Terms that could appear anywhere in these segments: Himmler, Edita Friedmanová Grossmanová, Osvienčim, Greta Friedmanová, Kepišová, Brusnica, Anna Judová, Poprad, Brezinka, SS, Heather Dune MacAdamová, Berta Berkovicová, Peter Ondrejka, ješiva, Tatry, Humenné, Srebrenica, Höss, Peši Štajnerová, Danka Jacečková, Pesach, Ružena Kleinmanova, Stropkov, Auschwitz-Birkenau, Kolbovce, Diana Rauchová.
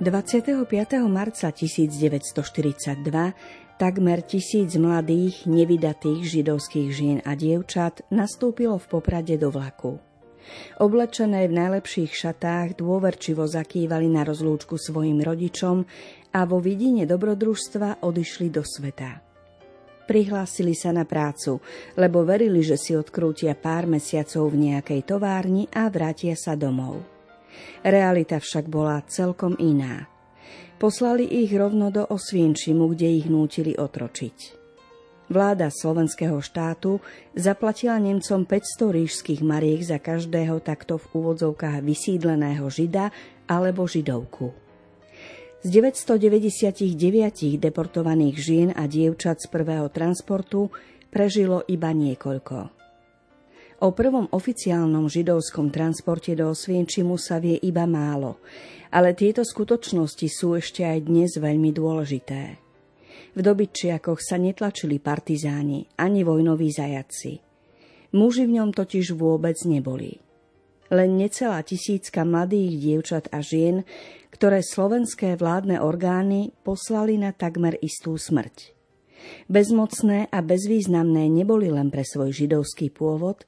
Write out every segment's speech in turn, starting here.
25. marca 1942 takmer 1000 mladých, nevydatých židovských žien a dievčat nastúpilo v Poprade do vlaku. Oblečené v najlepších šatách dôverčivo zakývali na rozlúčku svojim rodičom a vo vidine dobrodružstva odišli do sveta. Prihlásili sa na prácu, lebo verili, že si odkrútia pár mesiacov v nejakej továrni a vrátia sa domov. Realita však bola celkom iná. Poslali ich rovno do Osvienčimu, kde ich nútili otročiť. Vláda slovenského štátu zaplatila Nemcom 500 ríšskych mariek za každého takto v úvodzovkách vysídleného Žida alebo Židovku. Z 999 deportovaných žien a dievčat z prvého transportu prežilo iba niekoľko. O prvom oficiálnom židovskom transporte do Osvienčimu sa vie iba málo, ale tieto skutočnosti sú ešte aj dnes veľmi dôležité. V dobytčiakoch sa netlačili partizáni ani vojnoví zajaci. Muži v ňom totiž vôbec neboli. Len necelá 1000 mladých dievčat a žien, ktoré slovenské vládne orgány poslali na takmer istú smrť. Bezmocné a bezvýznamné neboli len pre svoj židovský pôvod,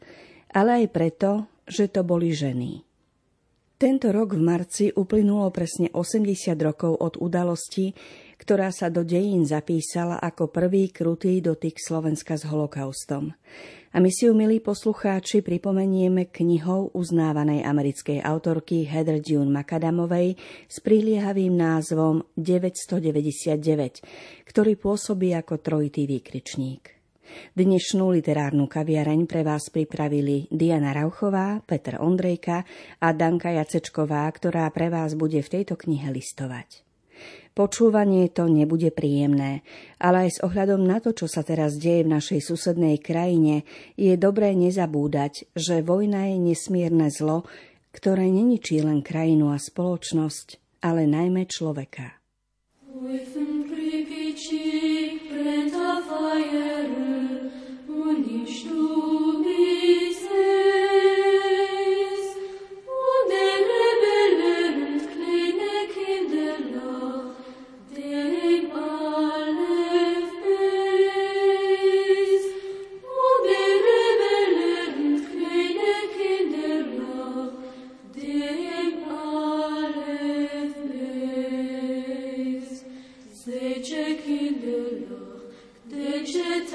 ale aj preto, že to boli ženy. Tento rok v marci uplynulo presne 80 rokov od udalosti, ktorá sa do dejín zapísala ako prvý krutý dotyk Slovenska s holokaustom. A my si ju, milí poslucháči, pripomenieme knihou uznávanej americkej autorky Heather Dune MacAdamovej s príliehavým názvom 999, ktorý pôsobí ako trojitý výkričník. Dnešnú literárnu kaviareň pre vás pripravili Diana Rauchová, Peter Ondrejka a Danka Jacečková, ktorá pre vás bude v tejto knihe listovať. Počúvanie to nebude príjemné, ale aj s ohľadom na to, čo sa teraz deje v našej susednej krajine, je dobré nezabúdať, že vojna je nesmierne zlo, ktoré neničí len krajinu a spoločnosť, ale najmä človeka. They check in the loch, they check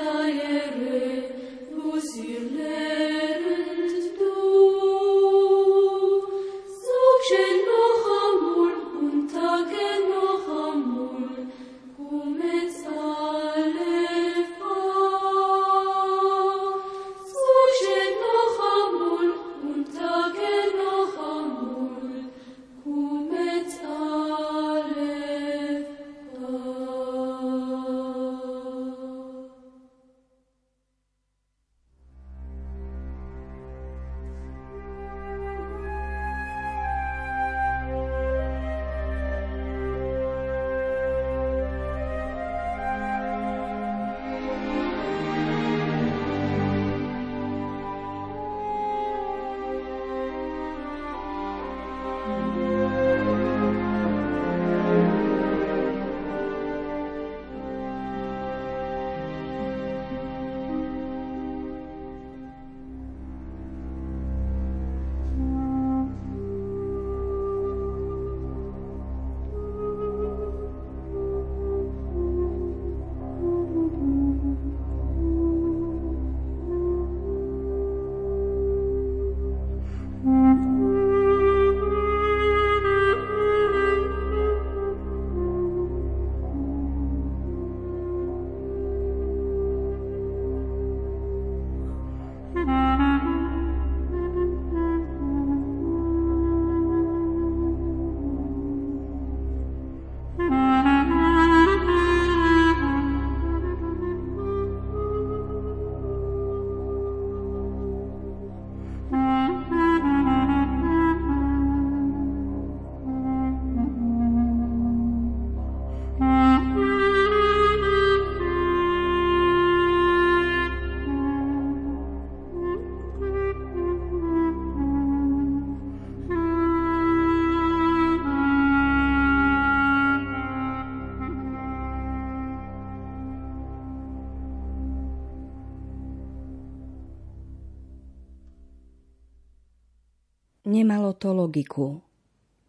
Nemalo to logiku.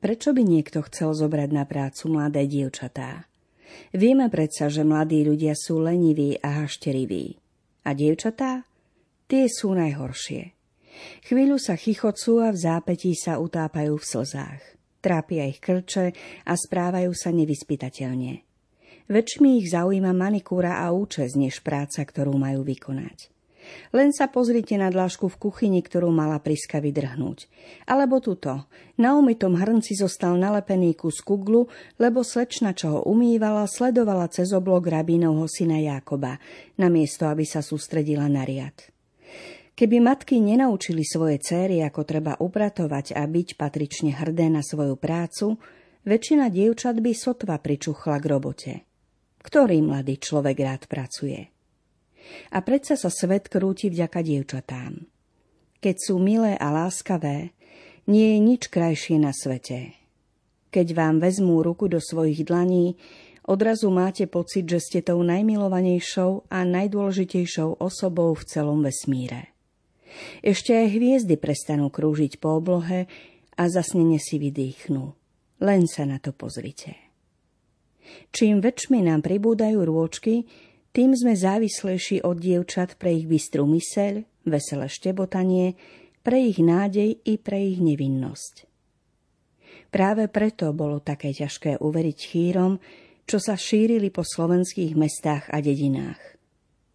Prečo by niekto chcel zobrať na prácu mladé dievčatá? Vieme predsa, že mladí ľudia sú leniví a hašteriví. A dievčatá? Tie sú najhoršie. Chvíľu sa chichocú a v zápätí sa utápajú v slzách. Trápia ich krče a správajú sa nevyspytateľne. Väčšmi ich zaujíma manikúra a účesť než práca, ktorú majú vykonať. Len sa pozrite na dlášku v kuchyni, ktorú mala Priska vydrhnúť. Alebo tuto. Na umytom hrnci zostal nalepený kus kuglu, lebo slečna, čo ho umývala, sledovala cez oblok rabínovho syna Jákoba, namiesto aby sa sústredila na riad. Keby matky nenaučili svoje céry, ako treba upratovať a byť patrične hrdé na svoju prácu, väčšina dievčat by sotva pričuchla k robote. Ktorý mladý človek rád pracuje? A predsa sa svet krúti vďaka dievčatám. Keď sú milé a láskavé, nie je nič krajšie na svete. Keď vám vezmú ruku do svojich dlaní, odrazu máte pocit, že ste tou najmilovanejšou a najdôležitejšou osobou v celom vesmíre. Ešte aj hviezdy prestanú krúžiť po oblohe a zasnene si vydýchnú. Len sa na to pozrite. Čím väčšmi nám pribúdajú rôčky, tým sme závislejší od dievčat pre ich bystrú myseľ, veselé štebotanie, pre ich nádej i pre ich nevinnosť. Práve preto bolo také ťažké uveriť chýrom, čo sa šírili po slovenských mestách a dedinách.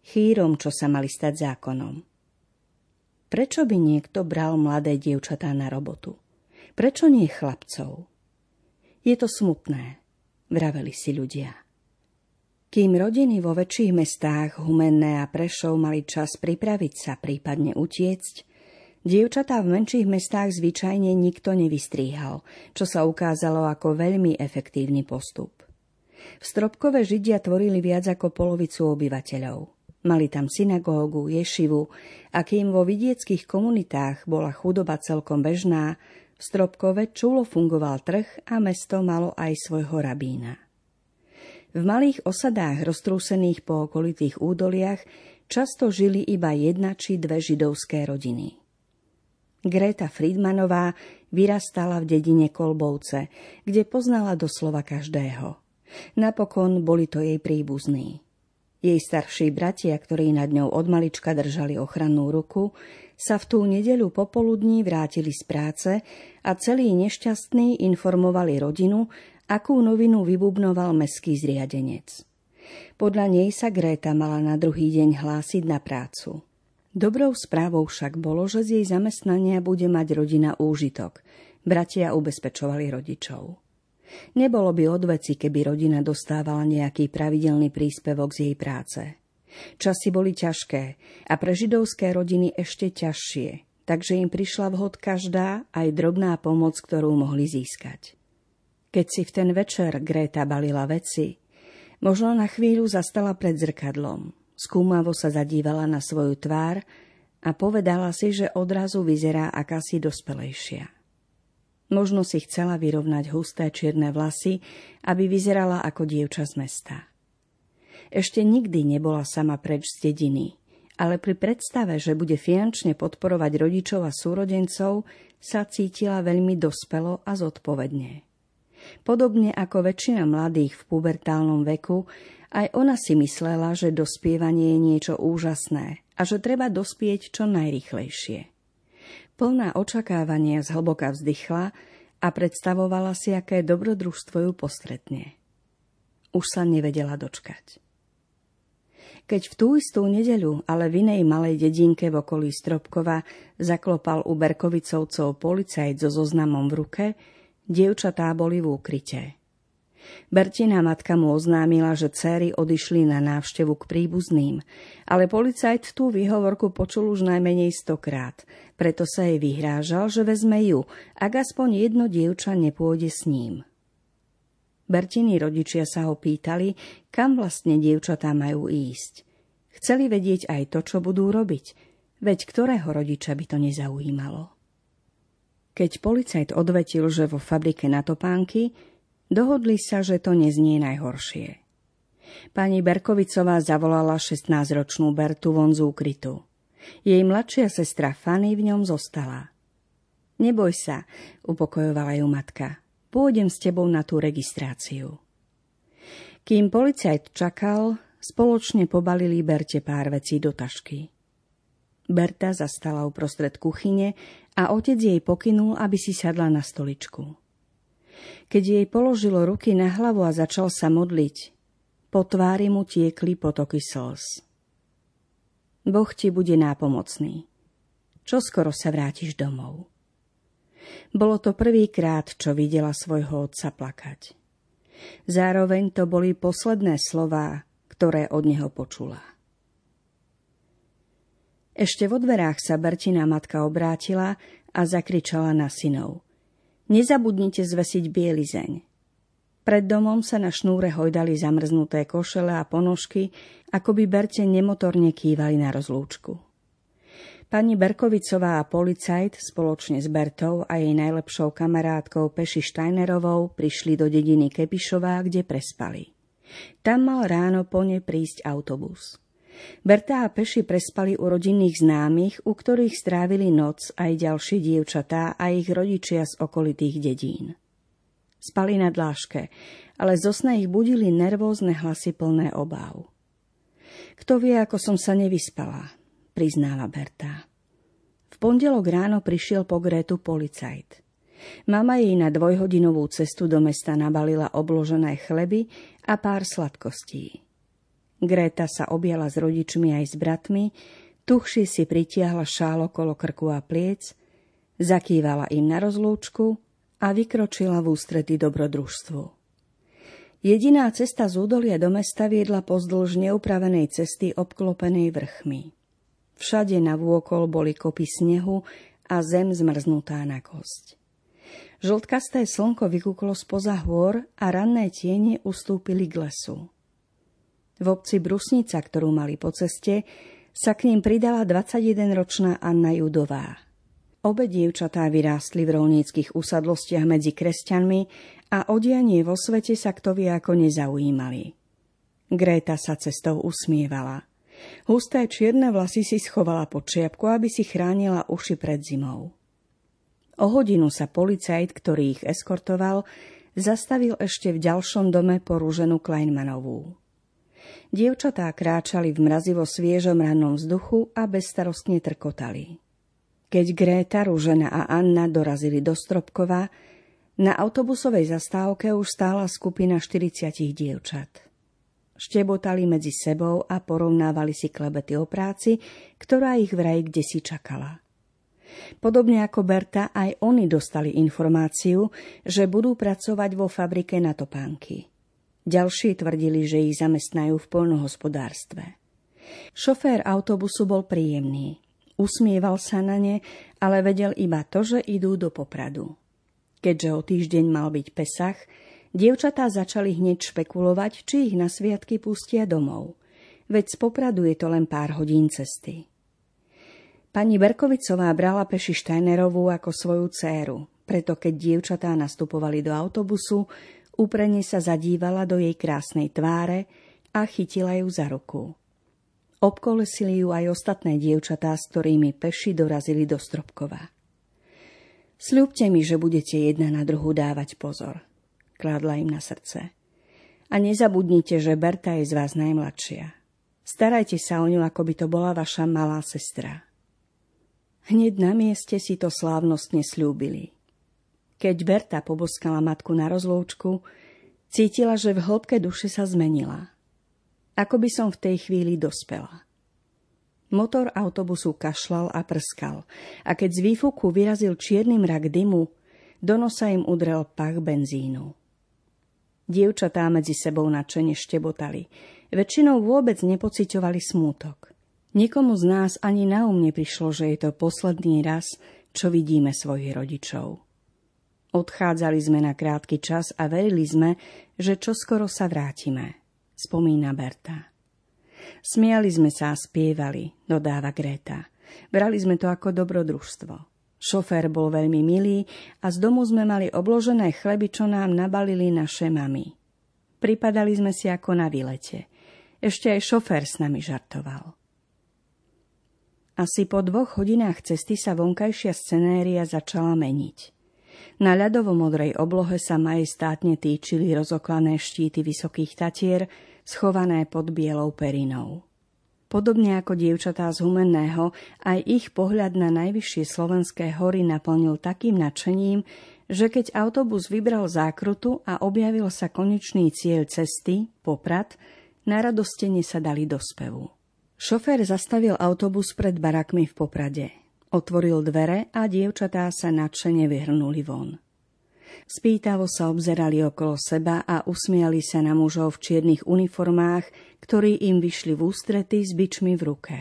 Chýrom, čo sa mali stať zákonom. Prečo by niekto bral mladé dievčatá na robotu? Prečo nie chlapcov? Je to smutné, vraveli si ľudia. Kým rodiny vo väčších mestách Humenné a Prešov mali čas pripraviť sa, prípadne utiecť, dievčatá v menších mestách zvyčajne nikto nevystríhal, čo sa ukázalo ako veľmi efektívny postup. Stropkové Židia tvorili viac ako polovicu obyvateľov. Mali tam synagógu, ješivu a kým vo vidieckých komunitách bola chudoba celkom bežná, v Stropkove čulo fungoval trh a mesto malo aj svojho rabína. V malých osadách roztrúsených po okolitých údoliach často žili iba jedna či dve židovské rodiny. Greta Friedmanová vyrastala v dedine Kolbovce, kde poznala doslova každého. Napokon boli to jej príbuzní. Jej starší bratia, ktorí nad ňou od malička držali ochrannú ruku, sa v tú nedeľu popoludní vrátili z práce a celý nešťastný informovali rodinu, akú novinu vybubnoval mestský zriadenec. Podľa nej sa Greta mala na druhý deň hlásiť na prácu. Dobrou správou však bolo, že z jej zamestnania bude mať rodina úžitok. Bratia ubezpečovali rodičov. Nebolo by odveci, keby rodina dostávala nejaký pravidelný príspevok z jej práce. Časy boli ťažké a pre židovské rodiny ešte ťažšie, takže im prišla vhod každá, aj drobná pomoc, ktorú mohli získať. Keď si v ten večer Greta balila veci, možno na chvíľu zastala pred zrkadlom. Skúmavo sa zadívala na svoju tvár a povedala si, že odrazu vyzerá akási dospelejšia. Možno si chcela vyrovnať husté čierne vlasy, aby vyzerala ako dievča z mesta. Ešte nikdy nebola sama preč z dediny, ale pri predstave, že bude finančne podporovať rodičov a súrodencov, sa cítila veľmi dospelo a zodpovedne. Podobne ako väčšina mladých v pubertálnom veku, aj ona si myslela, že dospievanie je niečo úžasné a že treba dospieť čo najrýchlejšie. Plná očakávania zhlboka vzdychla a predstavovala si, aké dobrodružstvo ju postretne. Už sa nevedela dočkať. Keď v tú istú nedeľu, ale v inej malej dedinke v okolí Stropkova, zaklopal u Berkovicovcov policajt so zoznamom v ruke, dievčatá boli v úkryte. Bertina matka mu oznámila, že céry odišli na návštevu k príbuzným, ale policajt tú výhovorku počul už najmenej 100-krát, preto sa jej vyhrážal, že vezme ju, ak aspoň jedno dievča nepôjde s ním. Bertini rodičia sa ho pýtali, kam vlastne dievčatá majú ísť. Chceli vedieť aj to, čo budú robiť, veď ktorého rodiča by to nezaujímalo. Keď policajt odvetil, že vo fabrike na topánky, dohodli sa, že to neznie najhoršie. Pani Berkovicová zavolala 16-ročnú Bertu von z úkrytu. Jej mladšia sestra Fanny v ňom zostala. Neboj sa, upokojovala ju matka. Pôjdem s tebou na tú registráciu. Kým policajt čakal, spoločne pobalili Berte pár vecí do tašky. Berta zastala uprostred kuchyne a otec jej pokynul, aby si sadla na stoličku. Keď jej položilo ruky na hlavu a začal sa modliť, po tvári mu tiekli potoky slz. Boh ti bude nápomocný. Čoskoro sa vrátiš domov. Bolo to prvýkrát, čo videla svojho otca plakať. Zároveň to boli posledné slová, ktoré od neho počula. Ešte vo dverách sa Bertina matka obrátila a zakričala na synov. Nezabudnite zvesiť bielizeň. Pred domom sa na šnúre hojdali zamrznuté košele a ponožky, ako by Berte nemotorne kývali na rozlúčku. Pani Berkovicová a policajt spoločne s Bertou a jej najlepšou kamarátkou Peši Štajnerovou prišli do dediny Kepišová, kde prespali. Tam mal ráno po ne prísť autobus. Berta a Peši prespali u rodinných známych, u ktorých strávili noc aj ďalší dievčatá a ich rodičia z okolitých dedín. Spali na dláške, ale zo sna ich budili nervózne hlasy plné obáv. Kto vie, ako som sa nevyspala, priznáva Berta. V pondelok ráno prišiel po Gretu policajt. Mama jej na dvojhodinovú cestu do mesta nabalila obložené chleby a pár sladkostí. Greta sa objala s rodičmi aj s bratmi, tuchšie si pritiahla šál okolo krku a pliec, zakývala im na rozlúčku a vykročila v ústrety dobrodružstvu. Jediná cesta z údolia do mesta viedla pozdĺž neupravenej cesty obklopenej vrchmi. Všade navôkol boli kopy snehu a zem zmrznutá na kosť. Žltkasté slnko vykúklo spoza hôr a ranné tiene ustúpili k lesu. V obci Brusnica, ktorú mali po ceste, sa k ním pridala 21-ročná Anna Judová. Obe dievčatá vyrástli v rolníckych usadlostiach medzi kresťanmi a o dianie vo svete sa kto vie ako nezaujímali. Greta sa cestou usmievala. Husté čierne vlasy si schovala pod čiapku, aby si chránila uši pred zimou. O hodinu sa policajt, ktorý ich eskortoval, zastavil ešte v ďalšom dome po Ruženu Kleinmanovú. Dievčatá kráčali v mrazivo sviežom rannom vzduchu a bezstarostne trkotali. Keď Greta, Ružena a Anna dorazili do Stropkova, na autobusovej zastávke už stála skupina 40 dievčat. Štebotali medzi sebou a porovnávali si klebety o práci, ktorá ich vraj kdesi čakala. Podobne ako Berta, aj oni dostali informáciu, že budú pracovať vo fabrike na topánky. Ďalší tvrdili, že ich zamestnajú v poľnohospodárstve. Šofér autobusu bol príjemný. Usmieval sa na ne, ale vedel iba to, že idú do Popradu. Keďže o týždeň mal byť Pesach, dievčatá začali hneď špekulovať, či ich na sviatky pustia domov, veď z Popradu je to len pár hodín cesty. Pani Berkovicová brala Peši Štajnerovú ako svoju dcéru, preto keď dievčatá nastupovali do autobusu, úprene sa zadívala do jej krásnej tváre a chytila ju za ruku. Obkolesili ju aj ostatné dievčatá, s ktorými Peši dorazili do Stropkova. Sľúbte mi, že budete jedna na druhú dávať pozor, kládla im na srdce. A nezabudnite, že Berta je z vás najmladšia. Starajte sa o ňu, ako by to bola vaša malá sestra. Hneď na mieste si to slávnostne sľúbili. Keď Berta poboskala matku na rozlúčku, cítila, že v hĺbke duše sa zmenila. Ako by som v tej chvíli dospela. Motor autobusu kašlal a prskal a keď z výfuku vyrazil čierny mrak dymu, do nosa im udrel pach benzínu. Dievčatá medzi sebou nadšene štebotali. Väčšinou vôbec nepociťovali smútok. Nikomu z nás ani na um neprišlo, že je to posledný raz, čo vidíme svojich rodičov. Odchádzali sme na krátky čas a verili sme, že čoskoro sa vrátime, spomína Berta. Smiali sme sa a spievali, dodáva Greta. Brali sme to ako dobrodružstvo. Šofér bol veľmi milý a z domu sme mali obložené chleby, čo nám nabalili naše mami. Pripadali sme si ako na výlete. Ešte aj šofér s nami žartoval. Asi po 2 hodinách cesty sa vonkajšia scenéria začala meniť. Na ľadovo-modrej oblohe sa majestátne týčili rozoklané štíty vysokých Tatier, schované pod bielou perinou. Podobne ako dievčatá z Humenného, aj ich pohľad na najvyššie slovenské hory naplnil takým nadšením, že keď autobus vybral zákrutu a objavil sa konečný cieľ cesty, Poprad, na radostene sa dali do spevu. Šofér zastavil autobus pred barakmi v Poprade. Otvoril dvere a dievčatá sa nadšene vyhrnuli von. Spýtavo sa obzerali okolo seba a usmiali sa na mužov v čiernych uniformách, ktorí im vyšli v ústrety s bičmi v ruke.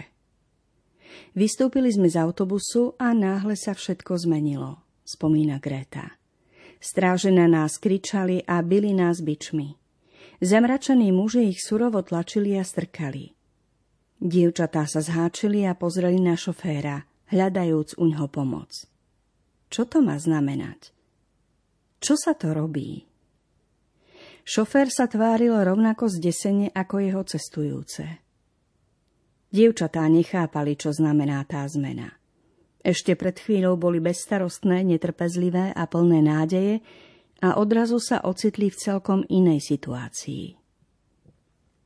Vystúpili sme z autobusu a náhle sa všetko zmenilo, spomína Greta. Stráže na nás kričali a bili nás bičmi. Zamračení muži ich surovo tlačili a strkali. Dievčatá sa zháčili a pozreli na šoféra, hľadajúc uňho pomoc. Čo to má znamenať? Čo sa to robí? Šofér sa tváril rovnako zdesene ako jeho cestujúce. Dievčatá nechápali, čo znamená tá zmena. Ešte pred chvíľou boli bezstarostné, netrpezlivé a plné nádeje a odrazu sa ocitli v celkom inej situácii.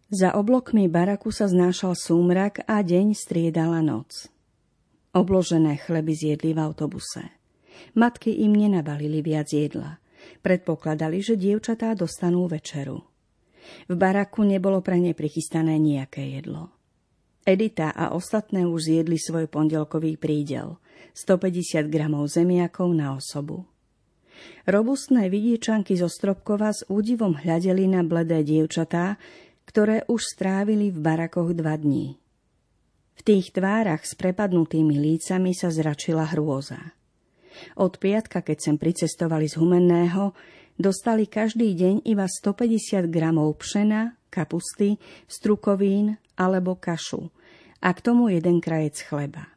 Za oblokmi baraku sa znášal súmrak a deň striedala noc. Obložené chleby zjedli v autobuse. Matky im nenabalili viac jedla. Predpokladali, že dievčatá dostanú večeru. V baraku nebolo pre ne prichystané nejaké jedlo. Edita a ostatné už zjedli svoj pondelkový prídel, 150 gramov zemiakov na osobu. Robustné vidiečanky zo Stropkova s údivom hľadeli na bledé dievčatá, ktoré už strávili v barakoch 2 dní. V tých tvárach s prepadnutými lícami sa zračila hrôza. Od piatka, keď sem pricestovali z Humenného, dostali každý deň iba 150 gramov pšena, kapusty, strukovín alebo kašu a k tomu 1 krajec chleba.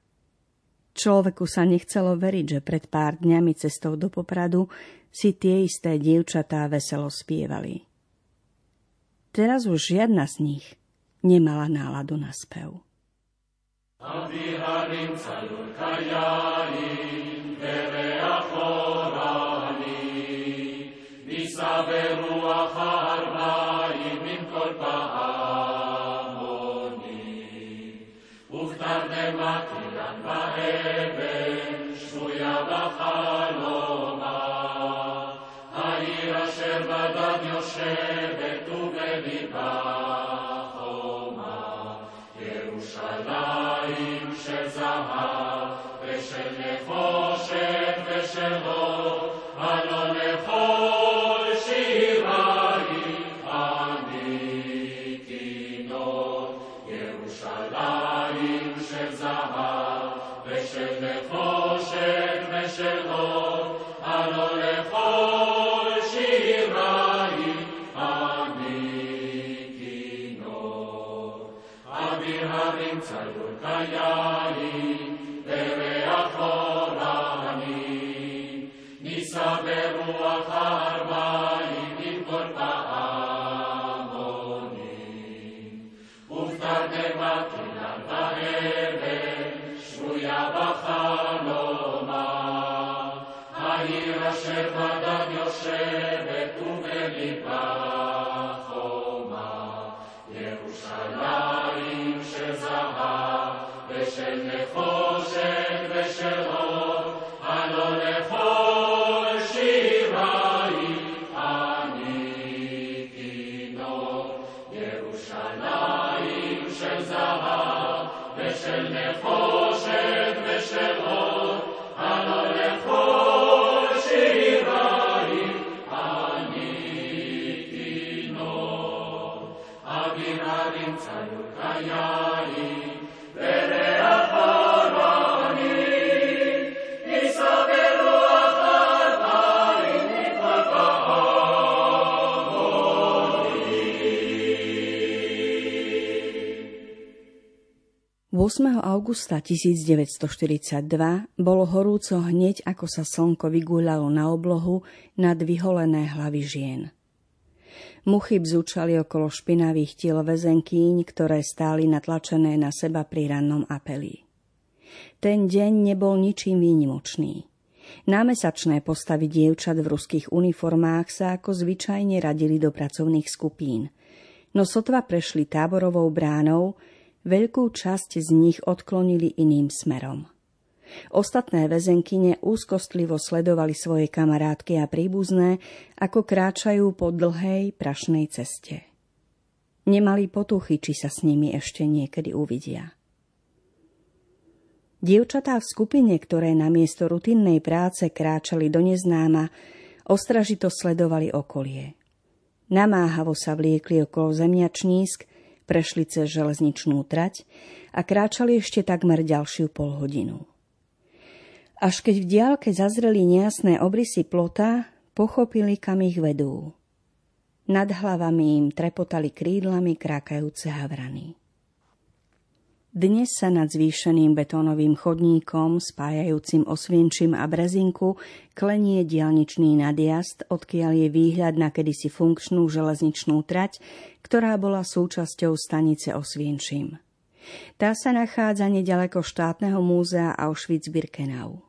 Človeku sa nechcelo veriť, že pred pár dňami cestou do Popradu si tie isté dievčatá veselo spievali. Teraz už žiadna z nich nemala náladu na spev. V 8. augusta 1942 bolo horúco hneď, ako sa slnko vygúľalo na oblohu nad vyholené hlavy žien. Muchy bzučali okolo špinavých tiel väzenkýň, ktoré stáli natlačené na seba pri rannom apeli. Ten deň nebol ničím výnimočný. Námesačné postavy dievčat v ruských uniformách sa ako zvyčajne radili do pracovných skupín. No sotva prešli táborovou bránou, veľkú časť z nich odklonili iným smerom. Ostatné väzenkyne úzkostlivo sledovali svoje kamarátky a príbuzné, ako kráčajú po dlhej prašnej ceste. Nemali potuchy, či sa s nimi ešte niekedy uvidia. Dievčatá v skupine, ktoré namiesto rutinnej práce kráčali do neznáma, ostražito sledovali okolie. Namáhavo sa vliekli okolo zemňačnísk, prešli cez železničnú trať a kráčali ešte takmer ďalšiu polhodinu. Až keď v diaľke zazreli nejasné obrysy plota, pochopili, kam ich vedú. Nad hlavami im trepotali krídlami krákajúce havrany. Dnes sa nad zvýšeným betónovým chodníkom, spájajúcim Osvienčim a Brezinku, klenie diaľničný nadjazd, odkiaľ je výhľad na kedysi funkčnú železničnú trať, ktorá bola súčasťou stanice Osvienčim. Tá sa nachádza nedaleko štátneho múzea Auschwitz-Birkenau.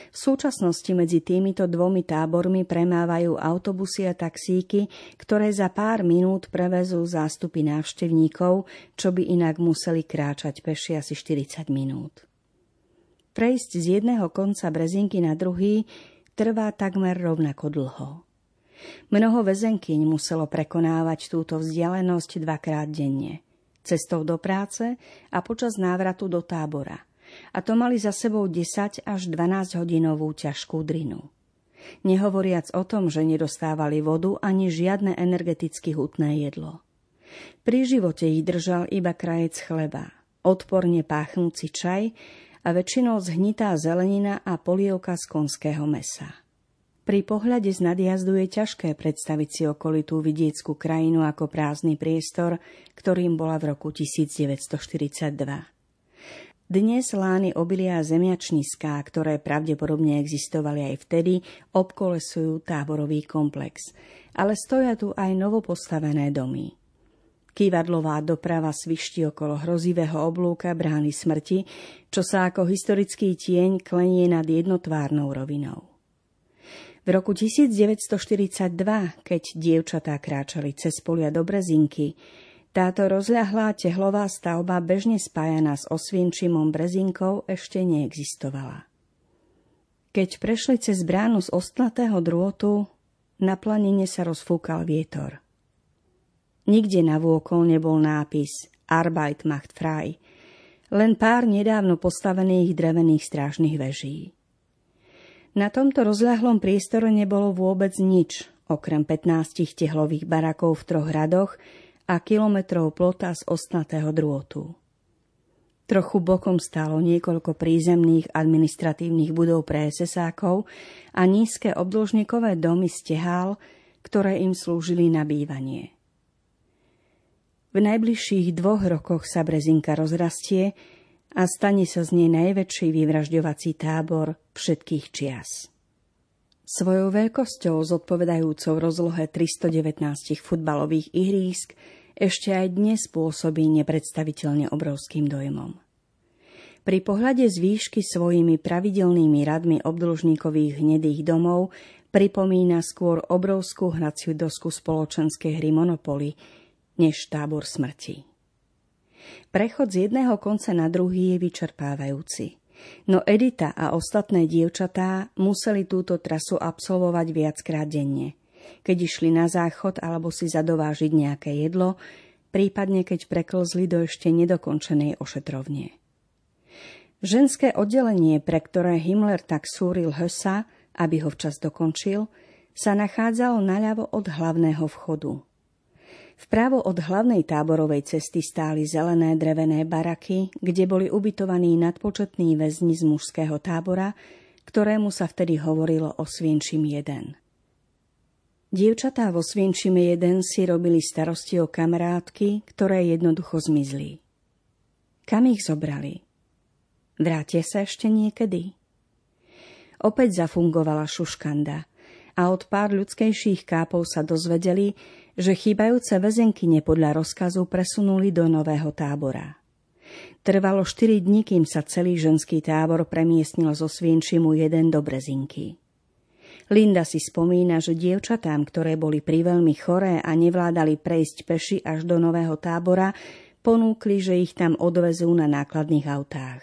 V súčasnosti medzi týmito dvomi tábormi premávajú autobusy a taxíky, ktoré za pár minút prevezú zástupy návštevníkov, čo by inak museli kráčať peši asi 40 minút. Prejsť z jedného konca Brezinky na druhý trvá takmer rovnako dlho. Mnoho väzenkyň muselo prekonávať túto vzdialenosť dvakrát denne, cestou do práce a počas návratu do tábora. A to mali za sebou 10 až 12-hodinovú ťažkú drinu. Nehovoriac o tom, že nedostávali vodu ani žiadne energeticky hutné jedlo. Pri živote ich držal iba krajec chleba, odporne páchnúci čaj a väčšinou zhnitá zelenina a polievka z konského mäsa. Pri pohľade z nadjazdu je ťažké predstaviť si okolitú vidieckú krajinu ako prázdny priestor, ktorým bola v roku 1942. Dnes lány obilia a zemňačniská, ktoré pravdepodobne existovali aj vtedy, obkolesujú táborový komplex, ale stoja tu aj novopostavené domy. Kývadlová doprava svišti okolo hrozivého oblúka brány smrti, čo sa ako historický tieň klenie nad jednotvárnou rovinou. V roku 1942, keď dievčatá kráčali cez polia do Brezinky, táto rozľahlá tehlová stavba, bežne spájaná s Osvienčimom Brezinkou, ešte neexistovala. Keď prešli cez bránu z ostnatého drôtu, na planine sa rozfúkal vietor. Nikde na vôkol nebol nápis Arbeit macht frei, len pár nedávno postavených drevených strážnych veží. Na tomto rozľahlom priestore nebolo vôbec nič, okrem 15 tehlových barakov v troch radoch a kilometrov plota z ostnatého drôtu. Trochu bokom stálo niekoľko prízemných administratívnych budov pre SS-ákov a nízke obdĺžnikové domy z tehál, ktoré im slúžili na bývanie. V najbližších 2 rokoch sa Brezinka rozrastie a stane sa z nej najväčší vyvražďovací tábor všetkých čias. Svojou veľkosťou zodpovedajúcou rozlohe 319 futbalových ihrísk ešte aj dnes pôsobí nepredstaviteľne obrovským dojmom. Pri pohľade z výšky svojimi pravidelnými radmi obdĺžnikových hnedých domov pripomína skôr obrovskú hraciu dosku spoločenskej hry Monopoly, než tábor smrti. Prechod z jedného konca na druhý je vyčerpávajúci, no Edita a ostatné dievčatá museli túto trasu absolvovať viackrát denne, keď išli na záchod alebo si zadovážiť nejaké jedlo, prípadne keď preklzli do ešte nedokončenej ošetrovne. Ženské oddelenie, pre ktoré Himmler tak súril Hössa, aby ho včas dokončil, sa nachádzalo naľavo od hlavného vchodu. Vpravo od hlavnej táborovej cesty stáli zelené drevené baraky, kde boli ubytovaní nadpočetní väzni z mužského tábora, ktorému sa vtedy hovorilo Osvienčim 1. Dievčatá vo Osvienčime 1 si robili starosti o kamarátky, ktoré jednoducho zmizli. Kam ich zobrali? Vrátia sa ešte niekedy? Opäť zafungovala šuškanda a od pár ľudskejších kápov sa dozvedeli, že chýbajúce väzenkyne podľa rozkazu presunuli do nového tábora. Trvalo 4 dní, kým sa celý ženský tábor premiestnil zo Osvienčimu 1 do Brezinky. Linda si spomína, že dievčatám, ktoré boli priveľmi choré a nevládali prejsť peši až do nového tábora, ponúkli, že ich tam odvezú na nákladných autách.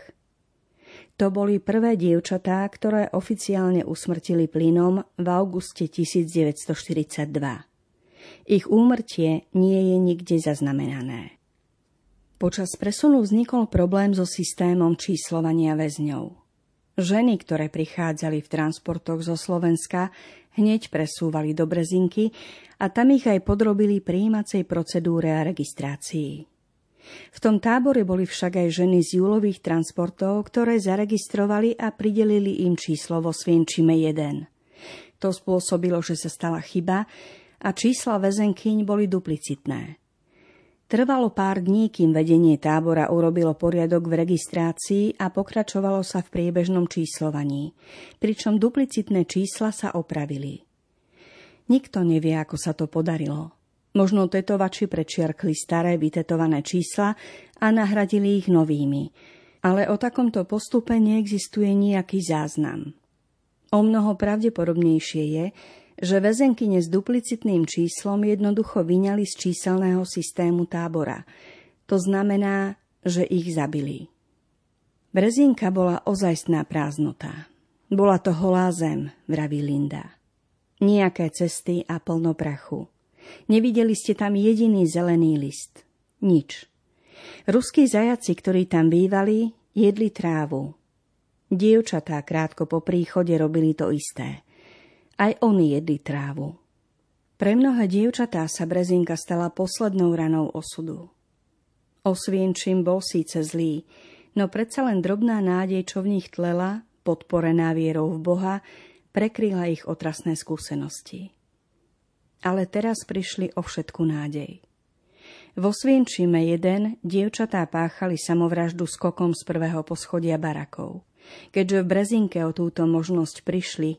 To boli prvé dievčatá, ktoré oficiálne usmrtili plynom v auguste 1942. Ich úmrtie nie je nikde zaznamenané. Počas presunu vznikol problém so systémom číslovania väzňov. Ženy, ktoré prichádzali v transportoch zo Slovenska, hneď presúvali do Brezinky a tam ich aj podrobili prijímacej procedúre a registrácii. V tom tábore boli však aj ženy z júlových transportov, ktoré zaregistrovali a pridelili im číslo vo Osvienčime 1. To spôsobilo, že sa stala chyba a čísla väzenkyň boli duplicitné. Trvalo pár dní, kým vedenie tábora urobilo poriadok v registrácii a pokračovalo sa v priebežnom číslovaní, pričom duplicitné čísla sa opravili. Nikto nevie, ako sa to podarilo. Možno tetovači prečiarkli staré vytetované čísla a nahradili ich novými, ale o takomto postupe neexistuje nejaký záznam. O mnoho pravdepodobnejšie je, že väzenkyne s duplicitným číslom jednoducho vyňali z číselného systému tábora. To znamená, že ich zabili. Brezinka bola ozajstná prázdnota. Bola to holá zem, vraví Linda. Nejaké cesty a plno prachu. Nevideli ste tam jediný zelený list. Nič. Ruskí zajaci, ktorí tam bývali, jedli trávu. Dievčatá krátko po príchode robili to isté. Aj oni jedli trávu. Pre mnohé dievčatá sa Brezinka stala poslednou ranou osudu. Osvienčim bol síce zlý, no predsa len drobná nádej, čo v nich tlela, podporená vierou v Boha, prekryla ich otrasné skúsenosti. Ale teraz prišli o všetku nádej. Vo Osvienčime 1 dievčatá páchali samovraždu skokom z prvého poschodia barakov. Keďže v Brezinke o túto možnosť prišli,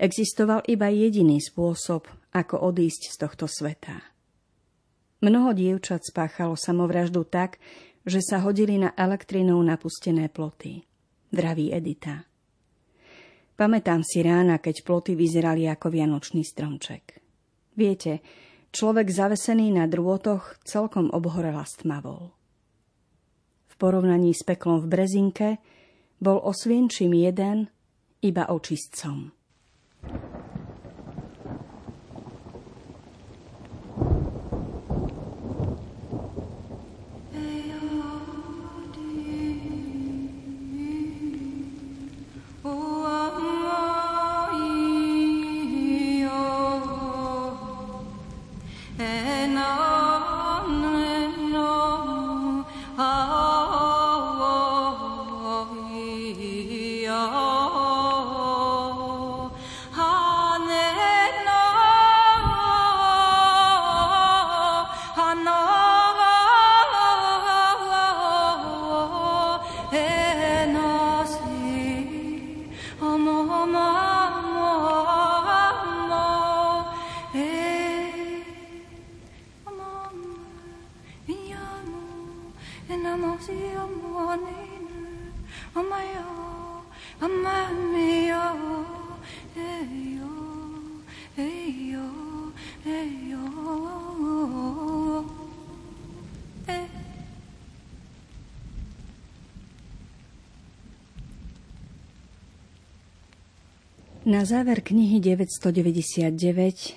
existoval iba jediný spôsob, ako odísť z tohto sveta. Mnoho dievčat spáchalo samovraždu tak, že sa hodili na elektrinou napustené ploty, vraví Edita. Pamätám si rána, keď ploty vyzerali ako vianočný stromček. Viete, človek zavesený na drôtoch celkom obhorela stmavol. V porovnaní s peklom v Brezinke bol Osvienčim 1 iba očistcom. Na záver knihy 999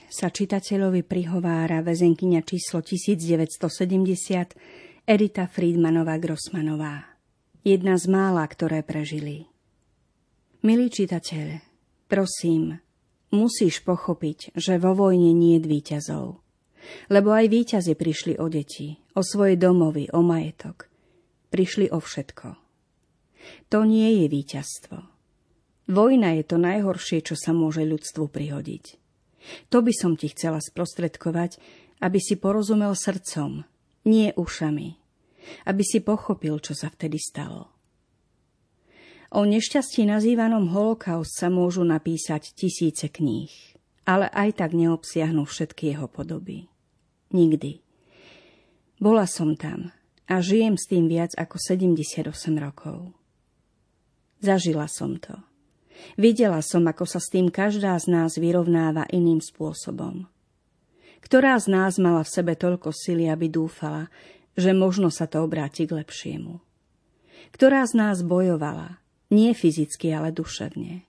sa čitateľovi prihovára väzenkyňa číslo 1970 Edita Friedmanová Grossmanová. Jedna z mála, ktoré prežili. Milý čitateľ, prosím, musíš pochopiť, že vo vojne nie je víťazov. Lebo aj víťazi prišli o deti, o svoje domovy, o majetok. Prišli o všetko. To nie je víťazstvo. Vojna je to najhoršie, čo sa môže ľudstvu prihodiť. To by som ti chcela sprostredkovať, aby si porozumel srdcom, nie ušami. Aby si pochopil, čo sa vtedy stalo. O nešťastí nazývanom holokaust sa môžu napísať tisíce kníh, ale aj tak neobsiahnu všetky jeho podoby. Nikdy. Bola som tam a žijem s tým viac ako 78 rokov. Zažila som to. Videla som, ako sa s tým každá z nás vyrovnáva iným spôsobom. Ktorá z nás mala v sebe toľko sily, aby dúfala, že možno sa to obráti k lepšiemu. Ktorá z nás bojovala, nie fyzicky, ale duševne.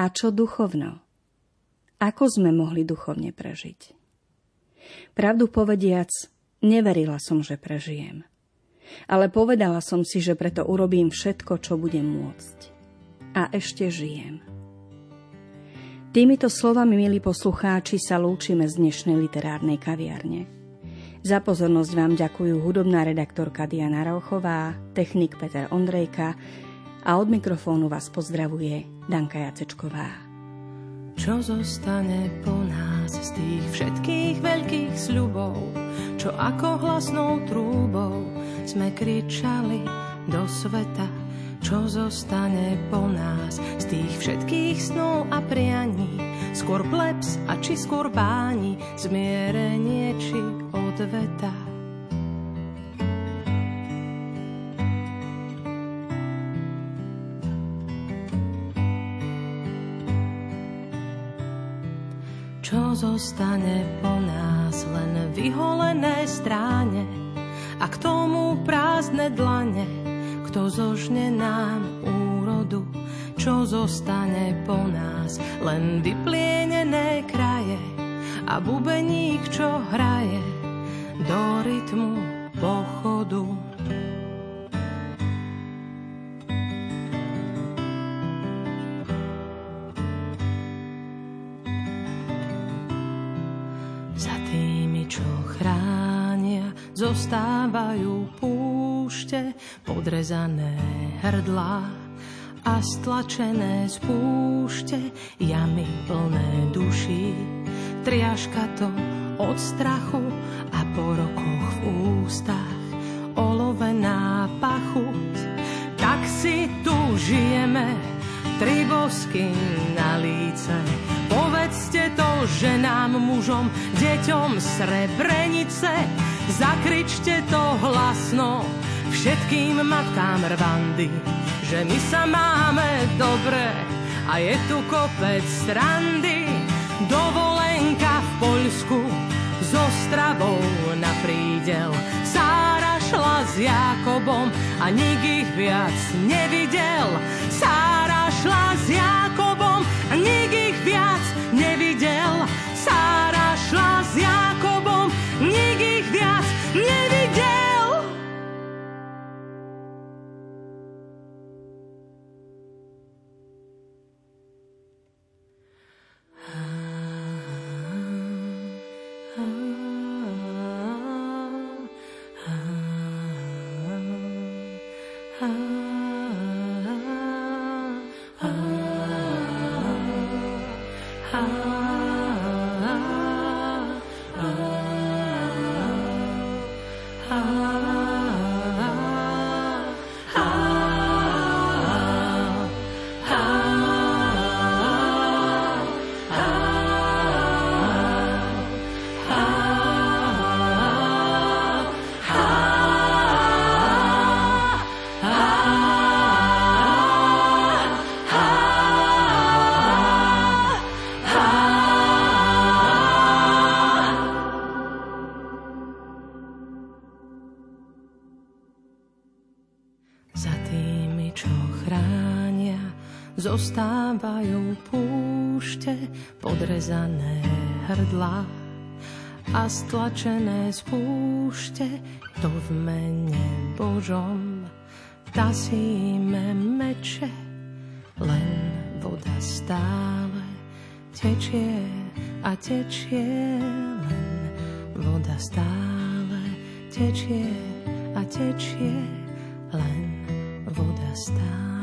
A čo duchovno? Ako sme mohli duchovne prežiť? Pravdu povediac, neverila som, že prežijem. Ale povedala som si, že preto urobím všetko, čo budem môcť. A ešte žijem. Týmito slovami, milí poslucháči, sa lúčime z dnešnej literárnej kaviarne. Za pozornosť vám ďakujú hudobná redaktorka Diana Rauchová, technik Peter Ondrejka a od mikrofónu vás pozdravuje Danka Jacečková. Čo zostane po nás z tých všetkých veľkých sľubov, čo ako hlasnou trúbou sme kričali do sveta? Čo zostane po nás z tých všetkých snov a prianí, skôr plebs a či skôr báni, zmierenie či odveta? Čo zostane po nás, len vyholené stráne a k tomu prázdne dlane, kto zožne nám úrodu? Čo zostane po nás, len vyplienené kraje a bubeník, čo hraje do rytmu pochodu? Zostávajú púšte, podrezané hrdlá a stlačené z púšte, jamy plné duší. Triažka to od strachu a po rokoch v ústach olovená pachuť. Tak si tu žijeme, tri bosky na líce. Povedzte to ženám, mužom, deťom Srebrenice. Zakričte to hlasno všetkým matkám Rwandy, že my sa máme dobre a je tu kopec srandy. Dovolenka v Poľsku so Stravou na prídel, Sára šla s Jakobom a nik ich viac nevidel. Sára šla s Jakobom a nik ich viac nevidel. Sára šla s Jakobom, nik ich viac nevidel. Zostávajú púšte, podrezané hrdlá a stlačené z púšte, to v mene Božom tasíme meče, len voda stále tečie a tečie, len voda stále tečie a tečie, len voda stále.